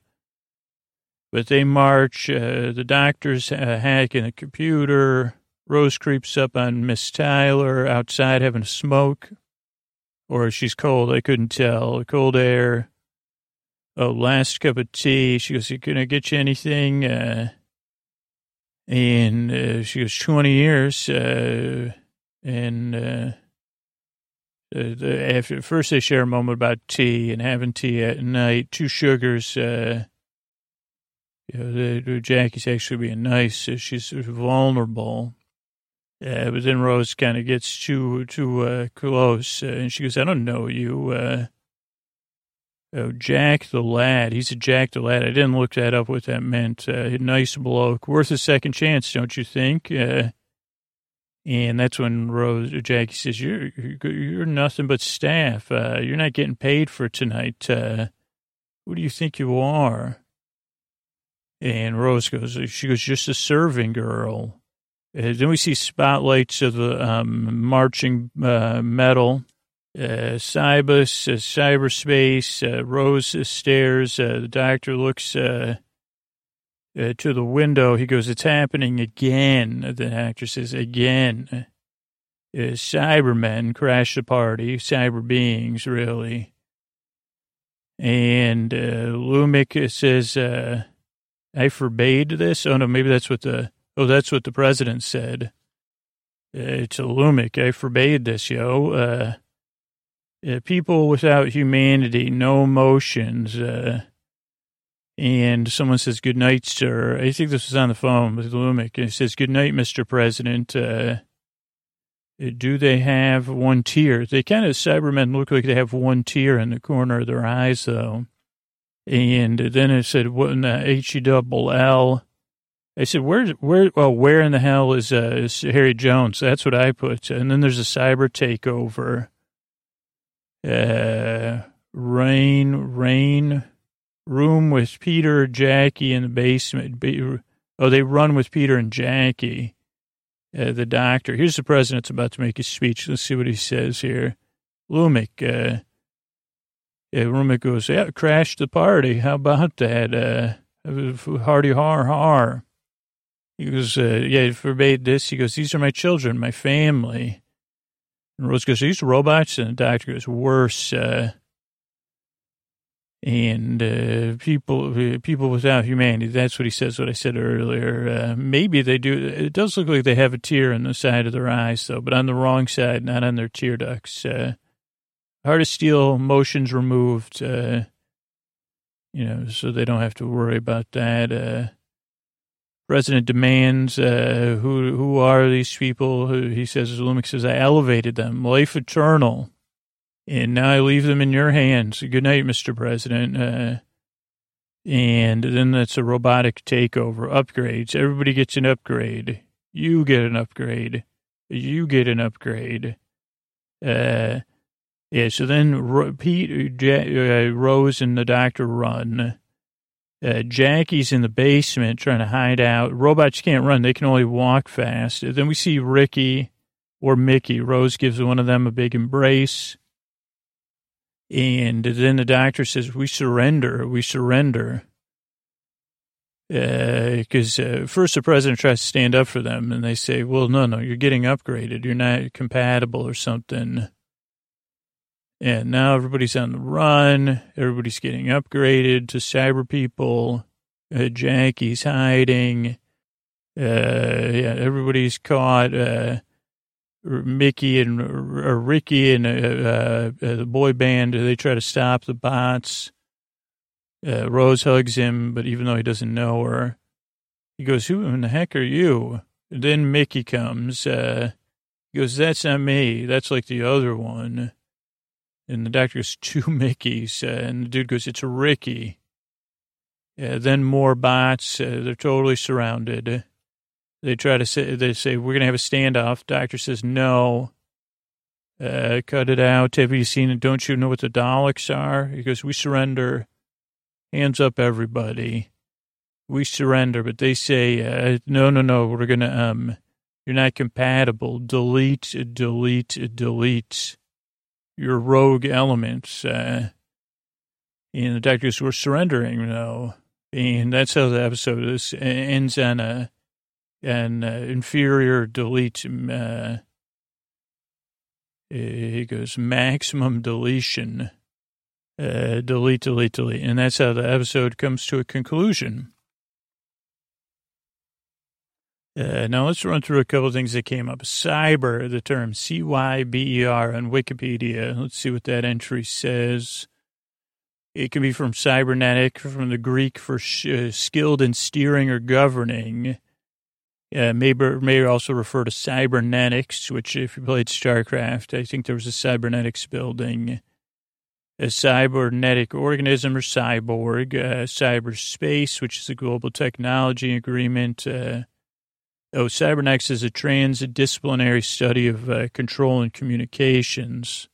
But they march. The doctor's hacking a computer. Rose creeps up on Miss Tyler outside having a smoke. Or she's cold, I couldn't tell. Cold air. Oh, last cup of tea. She goes, can I get you anything? She goes, 20 years. After first they share a moment about tea and having tea at night. Two sugars. Jackie's actually being nice. She's vulnerable. But then Rose kind of gets too close. And she goes, I don't know you. Jack the Lad. He's a Jack the Lad. I didn't look that up what that meant. Nice bloke. Worth a second chance, don't you think? And that's when Jackie says, you're nothing but staff. You're not getting paid for tonight. Who do you think you are? And Rose goes, just a serving girl. Then we see spotlights of the marching metal. Cybus, cyberspace, Rose stares, the doctor looks to the window. He goes, it's happening again. The actor says, again. Cybermen crash the party, cyber beings, really. And Lumic says, I forbade this? Oh, no, maybe that's what the president said. To Lumic, I forbade this, yo. People without humanity, no emotions. And someone says, good night, sir. I think this was on the phone with Lumic. It says, good night, Mr. President. Do they have one tear? They kind of, Cybermen look like they have one tear in the corner of their eyes, though. And then it said, what in the HELL? I said, where in the hell is Harry Jones? That's what I put. And then there's a cyber takeover. Rain, room with Peter, Jackie in the basement. They run with Peter and Jackie, the doctor. Here's the president's about to make his speech. Let's see what he says here. Lumic, Roommate goes, yeah, crash the party. How about that? Hardy har har. He goes, yeah, forbade this. He goes, these are my children, my family. And Rose goes, these are robots. And the doctor goes, worse. People without humanity. That's what he says, what I said earlier. Maybe they do. It does look like they have a tear on the side of their eyes, though, but on the wrong side, not on their tear ducts. Heart of steel, motions removed, so they don't have to worry about that. President demands, who are these people? He says, Lumic says, I elevated them, life eternal. And now I leave them in your hands. Good night, Mr. President. And then that's a robotic takeover. Upgrades. Everybody gets an upgrade. You get an upgrade. You get an upgrade. Yeah, so then Rose and the doctor run. Jackie's in the basement trying to hide out. Robots can't run. They can only walk fast. Then we see Ricky or Mickey. Rose gives one of them a big embrace. And then the doctor says, we surrender. Because first the president tries to stand up for them, and they say, well, no, you're getting upgraded. You're not compatible or something. And now everybody's on the run. Everybody's getting upgraded to cyber people. Jackie's hiding. Everybody's caught. Mickey and Ricky and the boy band, they try to stop the bots. Rose hugs him, but even though he doesn't know her, he goes, who in the heck are you? And then Mickey comes. He goes, that's not me. That's like the other one. And the doctor goes, two Mickeys. And the dude goes, it's Ricky. Then more bots. They're totally surrounded. They say, we're going to have a standoff. Doctor says, no, cut it out. Have you seen it? Don't you know what the Daleks are? He goes, we surrender. Hands up, everybody. We surrender. But they say, no, we're going to, you're not compatible. Delete your rogue elements. And the doctor goes, we're surrendering, though. And that's how the episode ends on a, and inferior delete. He goes, maximum deletion, delete. And that's how the episode comes to a conclusion. Now let's run through a couple of things that came up. Cyber, the term C-Y-B-E-R on Wikipedia. Let's see what that entry says. It can be from cybernetic, from the Greek for skilled in steering or governing. May also refer to cybernetics, which if you played StarCraft, I think there was a cybernetics building. A cybernetic organism or cyborg, cyberspace, which is a global technology agreement. Cybernetics is a transdisciplinary study of control and communications.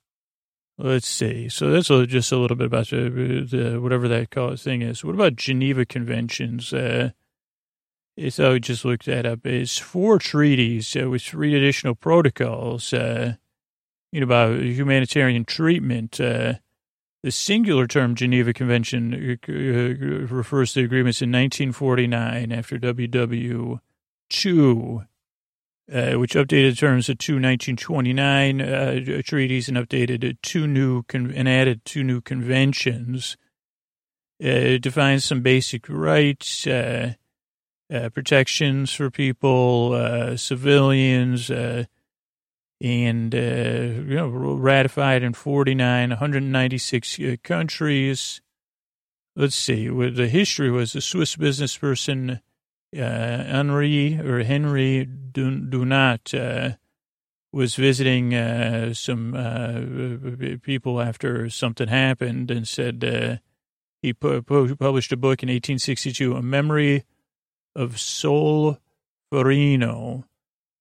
Let's see. So that's just a little bit about the whatever that thing is. What about Geneva Conventions? So I just looked that up. It's 4 treaties with 3 additional protocols about humanitarian treatment. The singular term Geneva Convention refers to agreements in 1949 after WW2, which updated terms of 2 1929 treaties and updated 2 new and added 2 new conventions. It defines some basic rights. Protections for people, civilians, and, ratified in 49, 196 countries. Let's see, what the history was. The Swiss businessperson Henri Dunant was visiting some people after something happened and said he published a book in 1862, A Memory of Solferino,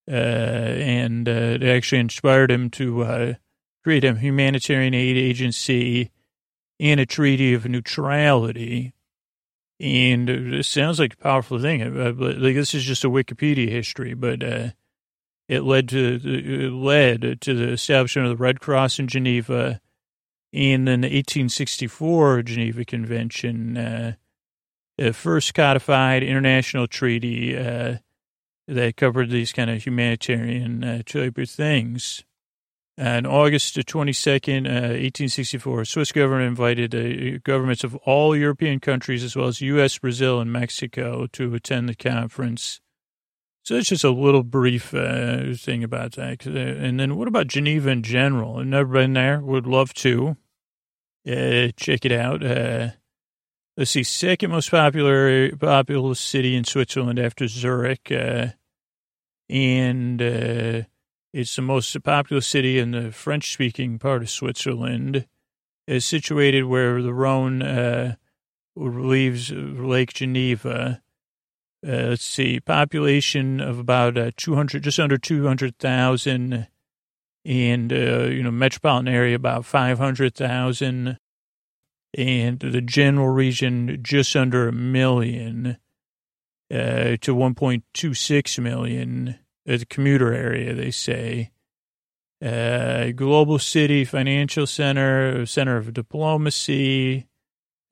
and it actually inspired him to create a humanitarian aid agency and a treaty of neutrality. And it sounds like a powerful thing. This is just a Wikipedia history, but it led to the establishment of the Red Cross in Geneva, And then the 1864 Geneva Convention, first codified international treaty that covered these kind of humanitarian type of things. On August 22nd, 1864, Swiss government invited governments of all European countries, as well as U.S., Brazil, and Mexico, to attend the conference. So it's just a little brief thing about that. And then what about Geneva in general? I've never been there. Would love to. Check it out. Let's see, second most populous city in Switzerland after Zurich. It's the most populous city in the French-speaking part of Switzerland. It's situated where the Rhone leaves Lake Geneva. Let's see, population of about 200, just under 200,000, and metropolitan area about 500,000, and the general region just under 1 million to 1.26 million. The commuter area, they say. Global city, financial center, center of diplomacy,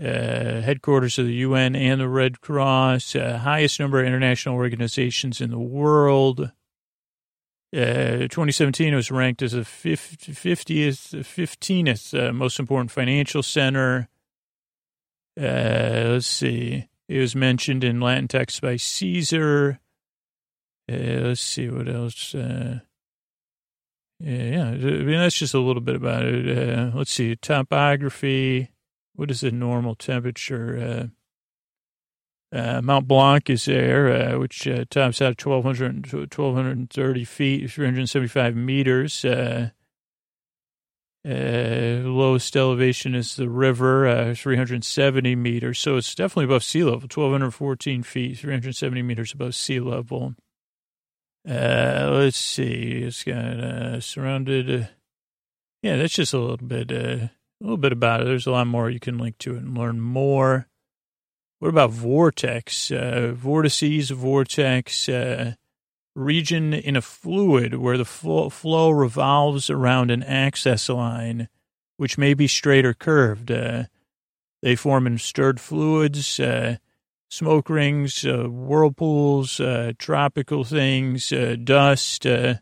headquarters of the UN and the Red Cross, highest number of international organizations in the world. 2017, it was ranked as the 15th most important financial center. Let's see. It was mentioned in Latin texts by Caesar. Let's see what else. That's just a little bit about it. Let's see, topography. What is the normal temperature? Mount Blanc is there, which tops out at 1,230 feet, 375 meters. Lowest elevation is the river, 370 meters. So it's definitely above sea level, 1,214 feet, 370 meters above sea level. Let's see. It's got surrounded. That's just a little bit about it. There's a lot more you can link to it and learn more. What about vortex? Vortex, region in a fluid where the flow revolves around an axis line, which may be straight or curved. They form in stirred fluids. Smoke rings, whirlpools, tropical things, dust. They're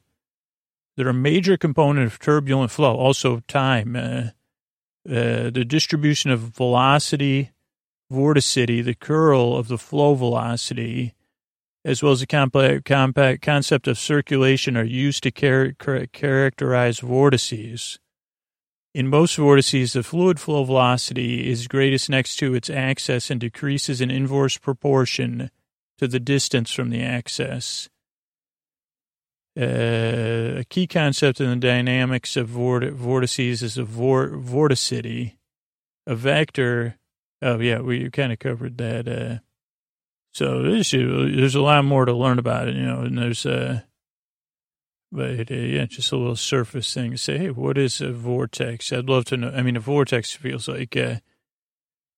a major component of turbulent flow, also time. The distribution of velocity, vorticity, the curl of the flow velocity, as well as the concept of circulation are used to characterize vortices. In most vortices, the fluid flow velocity is greatest next to its axis and decreases in inverse proportion to the distance from the axis. A key concept in the dynamics of vortices is vorticity. A vector, we kind of covered that. So there's a lot more to learn about it, and there's just a little surface thing to say, hey, what is a vortex? I'd love to know. I mean, a vortex feels like,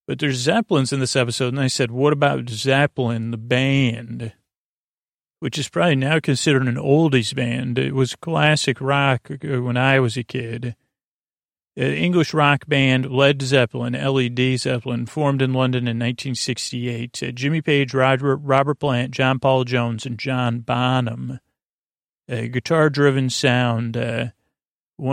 but there's Zeppelins in this episode. And I said, what about Zeppelin, the band, which is probably now considered an oldies band. It was classic rock when I was a kid. English rock band Led Zeppelin, L.E.D. Zeppelin, formed in London in 1968. Jimmy Page, Robert Plant, John Paul Jones, and John Bonham. A guitar-driven sound, on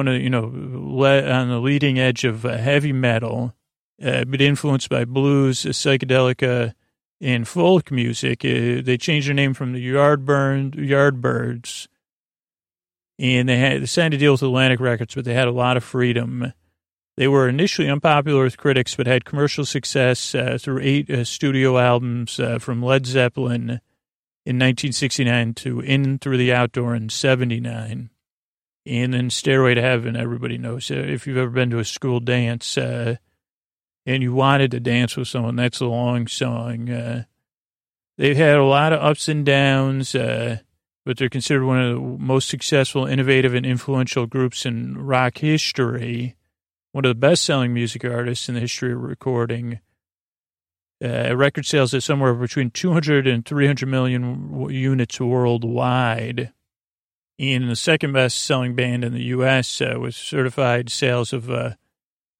the leading edge of heavy metal, but influenced by blues, psychedelica, and folk music. They changed their name from the Yardbirds, and they signed a deal with Atlantic Records, but they had a lot of freedom. They were initially unpopular with critics, but had commercial success through 8 studio albums from Led Zeppelin in 1969 to In Through the Outdoor in 79. And then Stairway to Heaven, everybody knows. If you've ever been to a school dance and you wanted to dance with someone, that's a long song. They've had a lot of ups and downs, but they're considered one of the most successful, innovative, and influential groups in rock history, one of the best-selling music artists in the history of recording. Record sales at somewhere between 200 and 300 million units worldwide. And the second best-selling band in the U.S. With certified sales of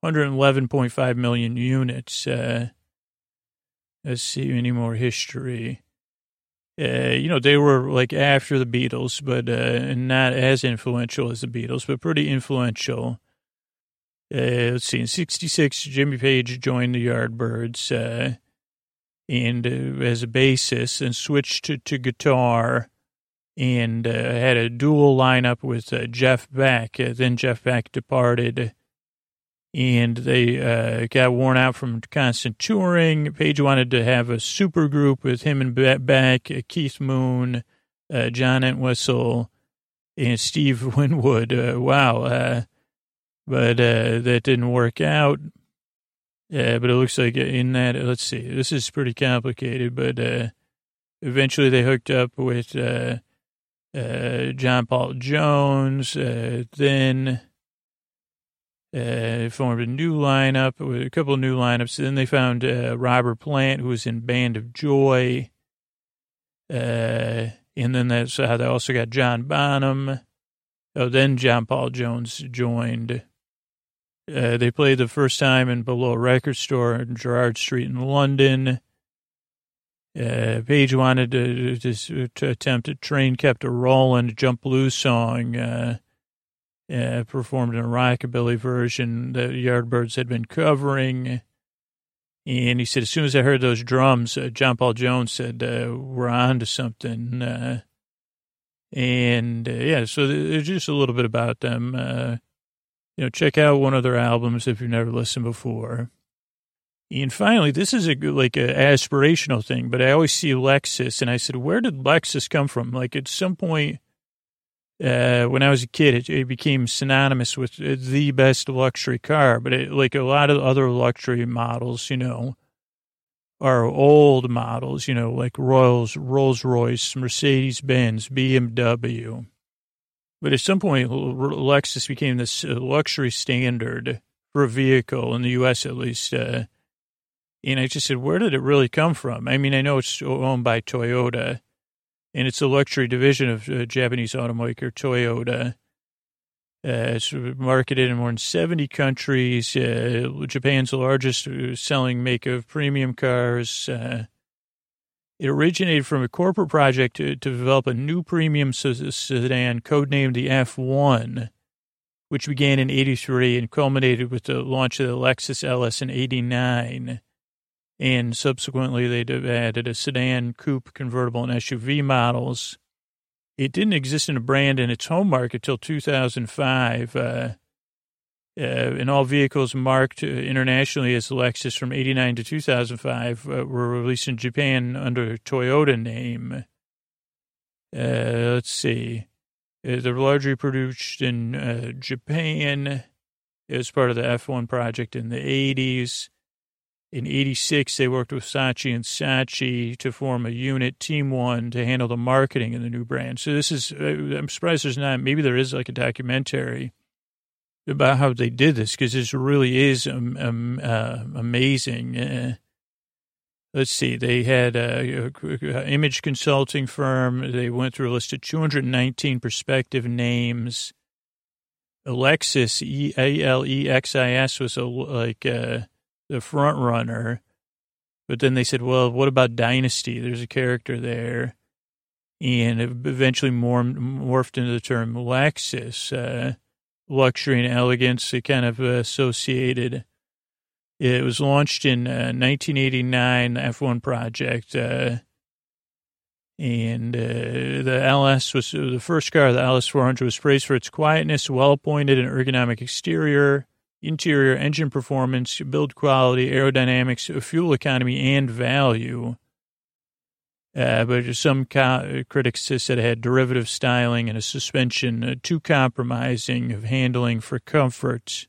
111.5 million units. Let's see any more history. You know, they were like after the Beatles, but not as influential as the Beatles, but pretty influential. Let's see, in 1966, Jimmy Page joined the Yardbirds and as a bassist and switched to guitar and had a dual lineup with Jeff Beck. Then Jeff Beck departed and they got worn out from constant touring. Page wanted to have a super group with him and Beck, Keith Moon, John Entwistle, and Steve Winwood. Wow. But that didn't work out. But it looks like in that, let's see, this is pretty complicated, but eventually they hooked up with John Paul Jones, then formed a new lineup, with a couple of new lineups. Then they found Robert Plant, who was in Band of Joy. And then that's how they also got John Bonham. Oh, then John Paul Jones joined. They played the first time in Below Record Store on Gerrard Street in London. Page wanted to attempt a Train Kept a Rollin' Jump Blues song, performed in a rockabilly version that Yardbirds had been covering. And he said, as soon as I heard those drums, John Paul Jones said, we're on to something. Yeah, so there's just a little bit about them. You know, check out one of their albums if you've never listened before. And finally, this is a good, like an aspirational thing, but I always see Lexus, and I said, where did Lexus come from? Like at some point when I was a kid, it became synonymous with the best luxury car, but it, like a lot of other luxury models, you know, are old models, you know, like Rolls-Royce, Mercedes-Benz, BMW. But at some point, Lexus became this luxury standard for a vehicle, in the U.S. at least. And I just said, where did it really come from? I mean, I know it's owned by Toyota, and it's a luxury division of Japanese automaker Toyota. It's marketed in more than 70 countries. Japan's largest selling make of premium cars. It originated from a corporate project to develop a new premium sedan, codenamed the F1, which began in 1983 and culminated with the launch of the Lexus LS in 1989. And subsequently, they added a sedan, coupe, convertible, and SUV models. It didn't exist in a brand in its home market till 2005. And all vehicles marked internationally as Lexus from 1989 to 2005 were released in Japan under a Toyota name. Let's see. They're largely produced in Japan. It was part of the F1 project in the 80s. In 1986, they worked with Saatchi & Saatchi to form a unit, Team One, to handle the marketing in the new brand. So this is, I'm surprised there's not, maybe there is like a documentary about how they did this, because this really is amazing. Let's see, they had an image consulting firm. They went through a list of 219 prospective names. Alexis, Alexis, was the front runner, but then they said, well, what about Dynasty? There's a character there, and it eventually morphed into the term Lexus, luxury and elegance. It kind of associated. It was launched in 1989, the F1 project, and the LS was the first car. The LS 400 was praised for its quietness, well-appointed and ergonomic exterior, interior, engine performance, build quality, aerodynamics, fuel economy, and value. But some critics said it had derivative styling and a suspension too compromising of handling for comfort.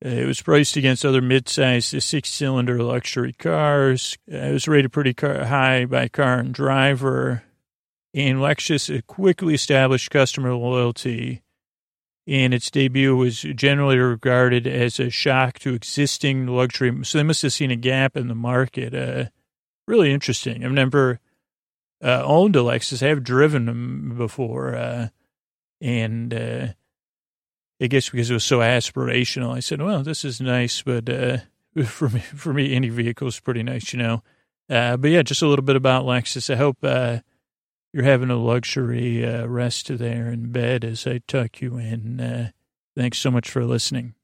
It was priced against other mid-sized six-cylinder luxury cars. It was rated pretty high by Car and Driver. And Lexus quickly established customer loyalty, and its debut was generally regarded as a shock to existing luxury. So they must have seen a gap in the market. Really interesting. I've never owned a Lexus. I have driven them before. I guess because it was so aspirational, I said, well, this is nice, but for me, any vehicle is pretty nice, you know. But yeah, just a little bit about Lexus. I hope you're having a luxury rest there in bed as I tuck you in. Thanks so much for listening.